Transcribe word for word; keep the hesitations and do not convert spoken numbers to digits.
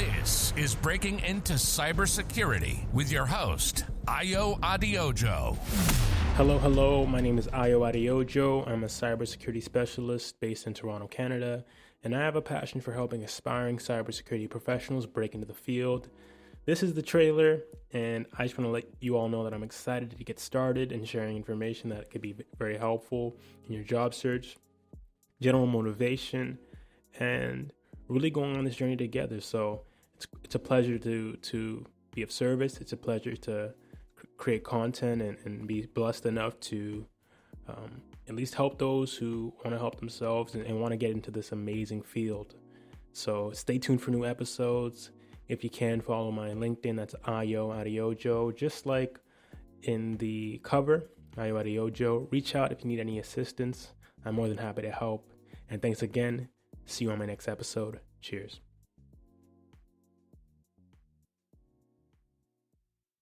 This is Breaking Into Cybersecurity with your host, Ayo Adiojo. Hello, hello. My name is Ayo Adiojo. I'm a cybersecurity specialist based in Toronto, Canada, and I have a passion for helping aspiring cybersecurity professionals break into the field. This is the trailer, and I just want to let you all know that I'm excited to get started and sharing information that could be very helpful in your job search, general motivation, and really going on this journey together. So it's it's a pleasure to to be of service. It's a pleasure to c- create content and, and be blessed enough to um, at least help those who want to help themselves and, and want to get into this amazing field. So stay tuned for new episodes. If you can, follow my LinkedIn. That's Ayo Adiojo. Just like in the cover, Ayo Adiojo. Reach out if you need any assistance. I'm more than happy to help. And thanks again. See you on my next episode. Cheers.